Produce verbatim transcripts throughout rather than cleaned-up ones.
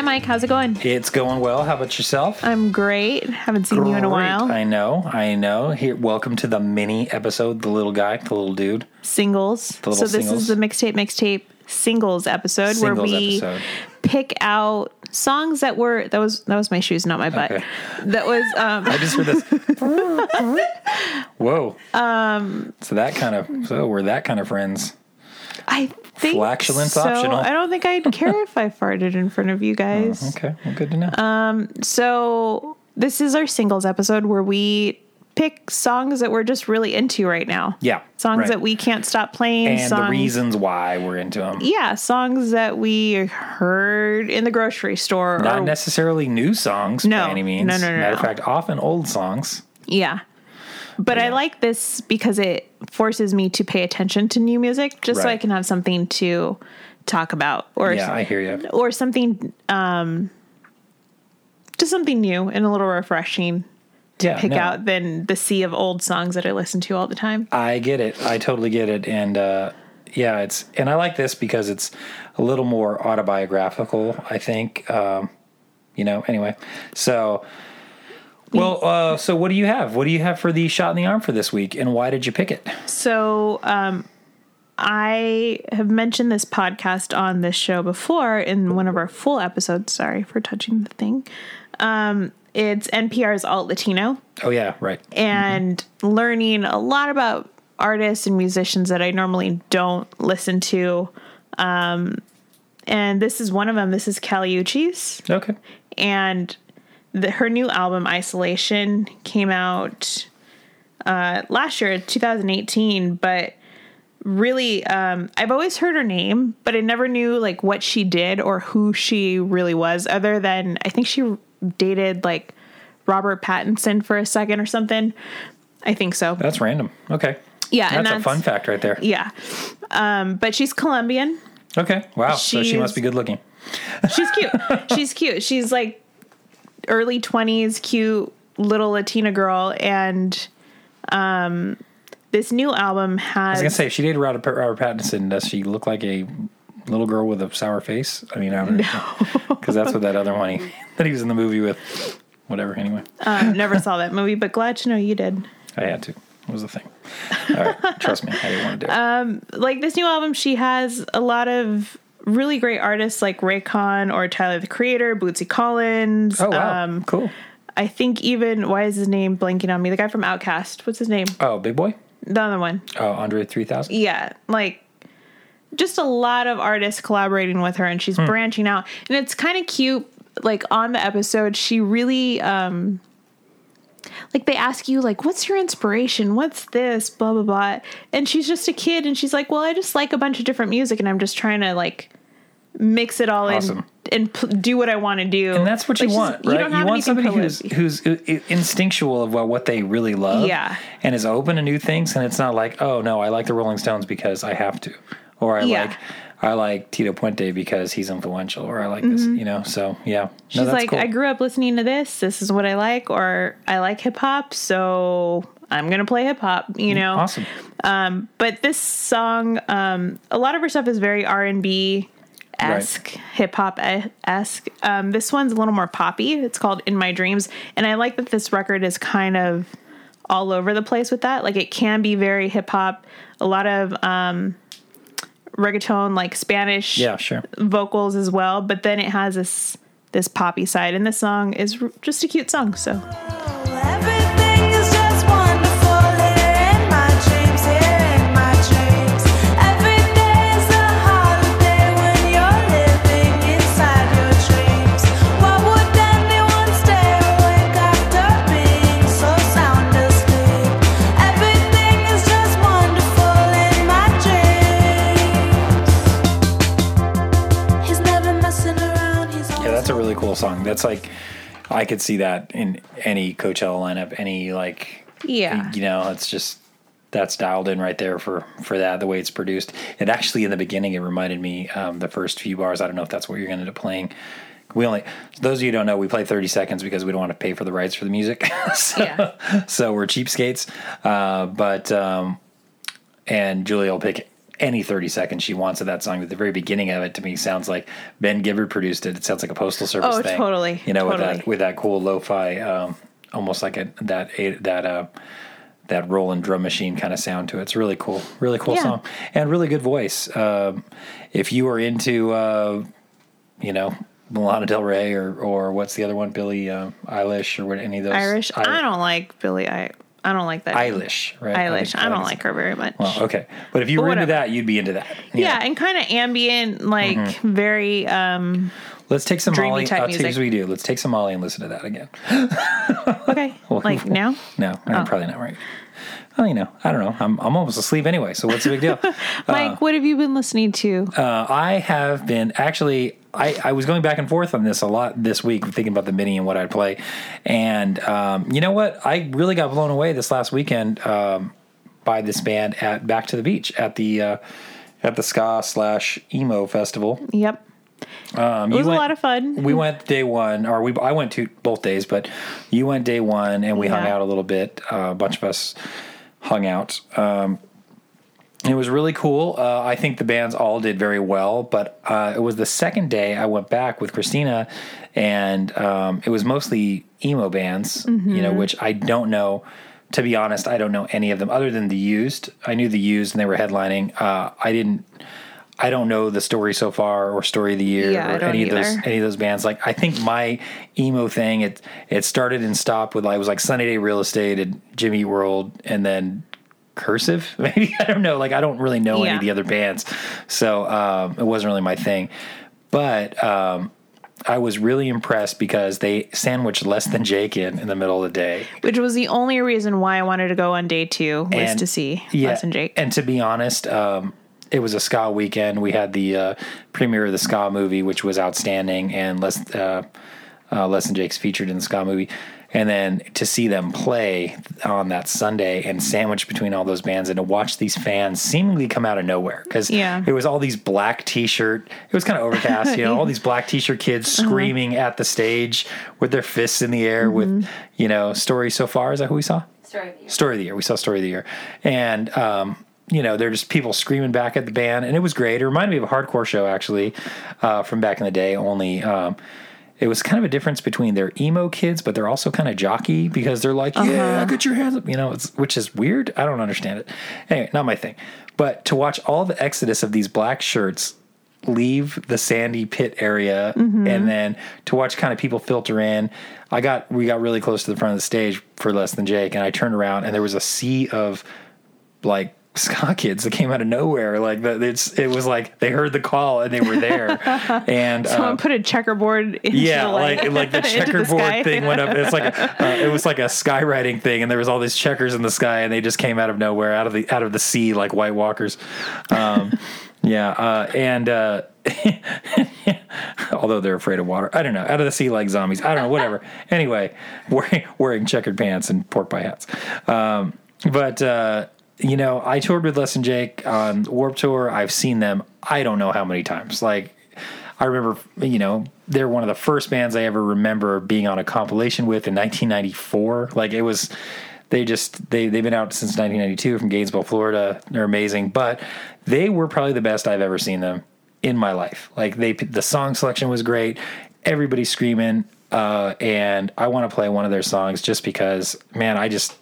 Hi, Mike. How's it going? It's going well. How about yourself? I'm great. Haven't seen great. you in a while. I know. I know. Here, welcome to the mini episode, the little guy, the little dude. Singles. The little so this singles. is the Mixtape Mixtape Singles episode singles where we episode. pick out songs that were that was that was my shoes, not my butt. Okay. That was um I just heard this. Whoa. Um so that kind of so we're that kind of friends. I think flatulence so. optional. I don't think I'd care if I farted in front of you guys. Uh, okay. Well, good to know. Um so this is our singles episode where we pick songs that we're just really into right now. Yeah. Songs right. that we can't stop playing. And songs, the reasons why we're into them. Yeah. Songs that we heard in the grocery store. Not or, necessarily new songs no, by any means. No, no, no. Matter of no. fact, often old songs. Yeah. But yeah. I like this because it forces me to pay attention to new music just right. so I can have something to talk about. Or yeah, I hear you. Or something, um, just something new and a little refreshing. To yeah, pick no. out than the sea of old songs that I listen to all the time. I get it. I totally get it. And uh, yeah, it's and I like this because it's a little more autobiographical, I think. Um, you know, anyway. So, well, uh, so what do you have? What do you have for the shot in the arm for this week? And why did you pick it? So um, I have mentioned this podcast on this show before in one of our full episodes. Sorry for touching the thing. Um It's N P R's Alt Latino. Oh, yeah, right. And mm-hmm. learning a lot about artists and musicians that I normally don't listen to. Um, and this is one of them. This is Caliucci's. Okay. And the, her new album, Isolation, came out uh, last year, twenty eighteen. But really, um, I've always heard her name, but I never knew, like, what she did or who she really was, other than I think she... dated like Robert Pattinson for a second or something. I think so. That's random. Okay. Yeah. That's, and that's a fun fact right there. Yeah. Um, but she's Colombian. Okay. Wow. She's, so she must be good looking. She's cute. She's cute. She's like early twenties, cute little Latina girl. And, um, this new album has, I was going to say, if she dated Robert Pattinson, does she look like a little girl with a sour face? I mean, I don't know. Because that's what that other one he, that he was in the movie with. Whatever, anyway. Um, never saw that movie, but glad to know you did. I had to. It was a thing. All right, trust me. I didn't want to do it. Um, like, this new album, she has a lot of really great artists like Raycon or Tyler the Creator, Bootsy Collins. Oh, wow. Um, cool. I think even, why is his name blanking on me? The guy from Outkast. What's his name? Oh, Big Boy? The other one. Oh, Andre three thousand? Yeah, like... just a lot of artists collaborating with her, and she's hmm. branching out. And it's kind of cute. Like, on the episode, she really, um, like, they ask you, like, what's your inspiration? What's this? Blah, blah, blah. And she's just a kid, and she's like, well, I just like a bunch of different music, and I'm just trying to, like, mix it all awesome. in. And p- do what I want to do. And that's what like you want, right? You, don't have you want somebody who's, who's instinctual about what they really love yeah. and is open to new things. And it's not like, oh, no, I like the Rolling Stones because I have to. Or I yeah. like I like Tito Puente because he's influential. Or I like mm-hmm. this, you know, so, yeah. No, she's that's like, cool. I grew up listening to this. This is what I like. Or I like hip-hop, so I'm going to play hip-hop, you know. Awesome. Um, but this song, um, a lot of her stuff is very R and B. Esque, right. hip-hop esque. Um, this one's a little more poppy. It's called In My Dreams. And I like that this record is kind of all over the place with that. Like, it can be very hip-hop. A lot of um, reggaeton, like Spanish yeah, sure. vocals as well. But then it has this, this poppy side. And this song is r- just a cute song, so... song that's like I could see that in any Coachella lineup, any like yeah you know it's just that's dialed in right there for for that the way it's produced. And actually in the beginning it reminded me um the first few bars, I don't know if that's what you're going to end up playing. We only, those of you who don't know, we play thirty seconds because we don't want to pay for the rights for the music. so, yeah. so we're cheapskates uh but um and Julia will pick any thirty seconds she wants of that song. At the very beginning of it, to me, sounds like Ben Gibbard produced it. It sounds like a Postal Service oh, thing. Oh, totally. You know, totally. with that with that cool lo-fi, um, almost like a, that that uh, that rolling drum machine kind of sound to it. It's really cool, really cool yeah. song, and really good voice. Um, if you are into, uh, you know. Lana Del Rey or or what's the other one? Billie uh, Eilish or what? Any of those? Irish. I, I don't like Billie. I I don't like that. Eilish, right? Eilish. I, I don't like her very much. Well, okay, but if you but were whatever. into that, you'd be into that. Yeah, yeah and kind of ambient, like mm-hmm. very. Um, Let's take some Molly. I'll take as we do. Let's take some Molly and listen to that again. Okay, well, like well, now? No, I'm oh. probably not right. Well, you know, I don't know. I'm I'm almost asleep anyway. So what's the big deal? Mike, uh, what have you been listening to? Uh, I have been actually. I, I was going back and forth on this a lot this week, thinking about the mini and what I'd play. And um, you know what? I really got blown away this last weekend um, by this band at Back to the Beach at the uh, at the ska slash emo festival. Yep. Um, it was went, a lot of fun. We went day one, or we I went to both days, but you went day one, and we yeah. hung out a little bit. Uh, a bunch of us hung out. Um It was really cool. Uh, I think the bands all did very well, but uh, it was the second day I went back with Christina, and um, it was mostly emo bands, mm-hmm. you know, which I don't know. To be honest, I don't know any of them other than The Used. I knew The Used, and they were headlining. Uh, I didn't. I don't know the Story So Far or Story of the Year yeah, or any either. of those any of those bands. Like I think my emo thing it it started and stopped with like it was like Sunny Day Real Estate and Jimmy World, and then. Cursive, maybe I don't know. Like I don't really know yeah. any of the other bands, so um, it wasn't really my thing. But um, I was really impressed because they sandwiched Less Than Jake in in the middle of the day, which was the only reason why I wanted to go on day two was and, to see yeah, Less Than Jake. And to be honest, um, it was a ska weekend. We had the uh, premiere of the ska movie, which was outstanding, and Less uh, uh, Less Than Jake's featured in the ska movie. And then to see them play on that Sunday and sandwich between all those bands and to watch these fans seemingly come out of nowhere because yeah. it was all these black T-shirt. It was kind of overcast, you know, all these black T-shirt kids screaming uh-huh. at the stage with their fists in the air mm-hmm. with, you know, Story So Far. Is that who we saw? Story of the Year. Story of the Year. We saw Story of the Year. And, um, you know, they're just people screaming back at the band. And it was great. It reminded me of a hardcore show, actually, uh, from back in the day, only um, – it was kind of a difference between their emo kids, but they're also kind of jockey because they're like, yeah, uh-huh. get your hands up, you know, it's, which is weird. I don't understand it. Anyway, not my thing. But to watch all the exodus of these black shirts leave the sandy pit area mm-hmm. and then to watch kind of people filter in, I got we got really close to the front of the stage for Less Than Jake, and I turned around, and there was a sea of, like, ska kids that came out of nowhere. Like the, it's, it was like they heard the call and they were there. And someone um, put a checkerboard. Into yeah, the, like like, like the checkerboard the thing went up. It's like a, uh, it was like a skywriting thing, and there was all these checkers in the sky, and they just came out of nowhere, out of the out of the sea, like White Walkers. Um, yeah, uh, and. Uh, although they're afraid of water, I don't know. Out of the sea like zombies. I don't know. Whatever. Anyway, wearing wearing checkered pants and pork pie hats. Um, but. Uh, You know, I toured with Les and Jake on Warped Tour. I've seen them I don't know how many times. Like, I remember, you know, they're one of the first bands I ever remember being on a compilation with in nineteen ninety-four. Like, it was, they just, they, they've been out since nineteen ninety-two from Gainesville, Florida. They're amazing. But they were probably the best I've ever seen them in my life. Like, they the song selection was great. Everybody's screaming. Uh, and I want to play one of their songs just because, man, I just...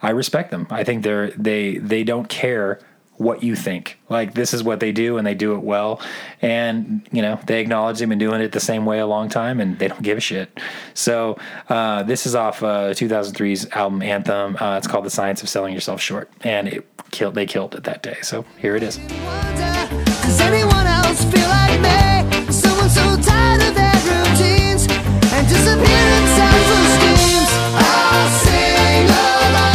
I respect them. I think they're they they don't care what you think. Like, this is what they do, and they do it well. And, you know, they acknowledge they've been doing it the same way a long time, and they don't give a shit. So uh, this is off uh, two thousand three's album Anthem. Uh, it's called The Science of Selling Yourself Short, and it killed. They killed it that day. So here it is. Does anyone else feel like me? Someone so tired of their routines and disappearance sounds of schemes. I'll sing along.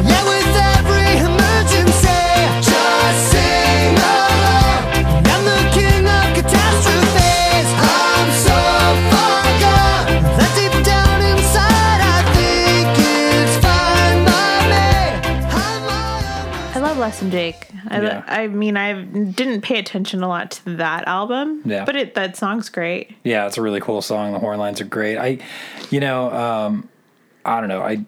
Yeah, with every emergency, just sing along. I'm looking up catastrophes. I'm so far gone that deep down inside I think it's fine by me. I'm all I love Less Than Jake. I, yeah. I mean, I didn't pay attention a lot to that album, yeah. but it, that song's great. Yeah, it's a really cool song. The horn lines are great. I, you know, um, I don't know. I...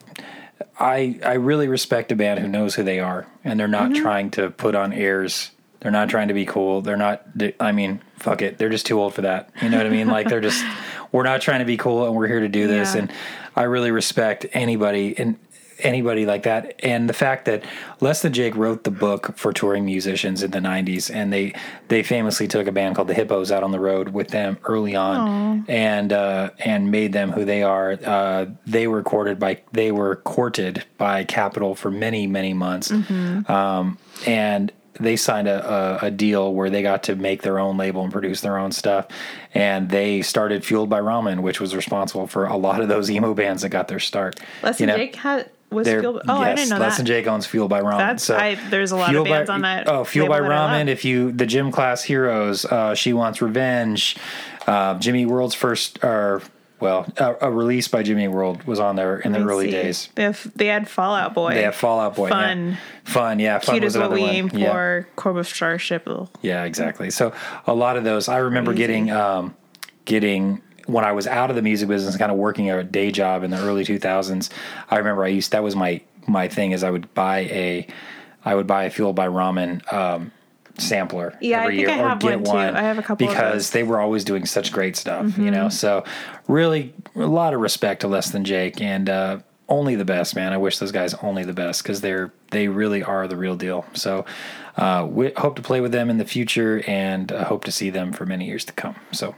I, I really respect a band who knows who they are, and they're not mm-hmm. trying to put on airs They're not trying to be cool. They're not, I mean, fuck it. They're just too old for that. You know what I mean? Like, they're just, we're not trying to be cool and we're here to do this. Yeah. And I really respect anybody and anybody like that. And the fact that Less Than Jake wrote the book for touring musicians in the nineties. And they, they famously took a band called The Hippos out on the road with them early on. Aww. and, uh, and made them who they are. Uh, they were courted by, they were courted by Capitol for many, many months. Mm-hmm. Um, and, they signed a, a, a deal where they got to make their own label and produce their own stuff. And they started Fueled by Ramen, which was responsible for a lot of those emo bands that got their start. Less Than Jake had, was Fueled by... Oh, yes, I didn't know that. Less Than Jake owns Fueled by Ramen. That's, so I, there's a lot Fueled of bands by, on that. Oh, Fueled by Ramen. If you... The Gym Class Heroes, uh, She Wants Revenge, uh, Jimmy World's first... Uh, well, a, a release by Jimmy World was on there in the early see. days. They, have, they had Fall Out Boy. They had Fall Out Boy. Fun. Yeah. Fun, yeah. Fun Cute was another one. Cute is what we aim for. Cobra Starship. Yeah, exactly. So a lot of those. I remember Crazy. getting, um, getting when I was out of the music business, kind of working a day job in the early two thousands. I remember I used, that was my, my thing is I would buy a, I would buy a Fueled by Ramen, um, sampler yeah, every I think year I have or get one, one I have a couple because they were always doing such great stuff, mm-hmm. you know. So really a lot of respect to Less Than Jake and uh only the best, man. I wish those guys only the best because they're they really are the real deal. So uh we hope to play with them in the future and uh, hope to see them for many years to come. So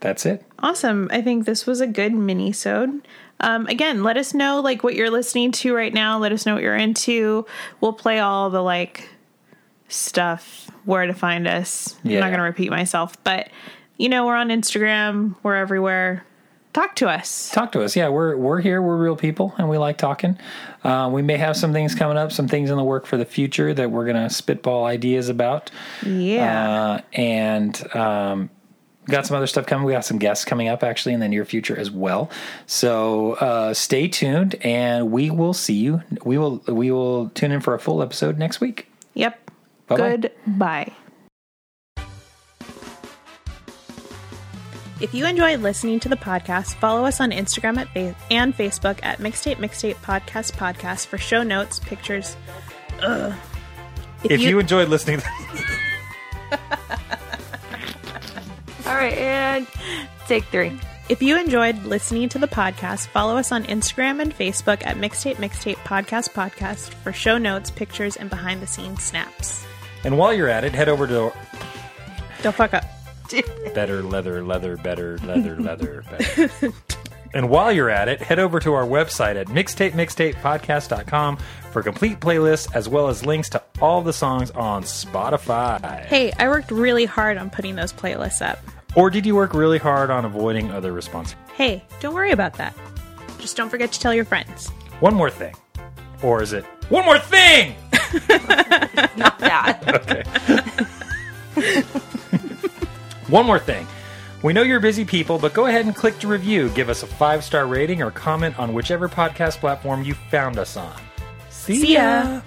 that's it. Awesome. I think this was a good mini-sode. Um, again, let us know like what you're listening to right now. Let us know what you're into. We'll play all the like stuff, where to find us. Yeah. I'm not going to repeat myself, but you know, we're on Instagram, we're everywhere. Talk to us. Talk to us. Yeah, we're we're here. We're real people, and we like talking. Uh, we may have some things coming up, some things in the work for the future that we're going to spitball ideas about. Yeah. Uh, and um, got some other stuff coming. We got some guests coming up, actually, in the near future as well. So uh, stay tuned, and we will see you. We will we will tune in for a full episode next week. Yep. Bye-bye. Goodbye. If you enjoyed listening to the podcast, follow us on Instagram at fa- and Facebook at Mixtape Mixtape Podcast Podcast for show notes, pictures. Ugh. If, if you-, you enjoyed listening, to- all right, and take three. If you enjoyed listening to the podcast, follow us on Instagram and Facebook at Mixtape Mixtape Podcast Podcast for show notes, pictures, and behind-the-scenes snaps. And while you're at it, head over to... Don't fuck up. Better leather, leather, better leather, leather, better. And while you're at it, head over to our website at Mixtape Mixtape Podcast dot com for complete playlists as well as links to all the songs on Spotify. Hey, I worked really hard on putting those playlists up. Or did you work really hard on avoiding other responses? Hey, don't worry about that. Just don't forget to tell your friends. One more thing. Or is it one more thing? Not that. Okay. One more thing. We know you're busy people, but go ahead and click to review. Give us a five-star rating or comment on whichever podcast platform you found us on. See, See ya. ya.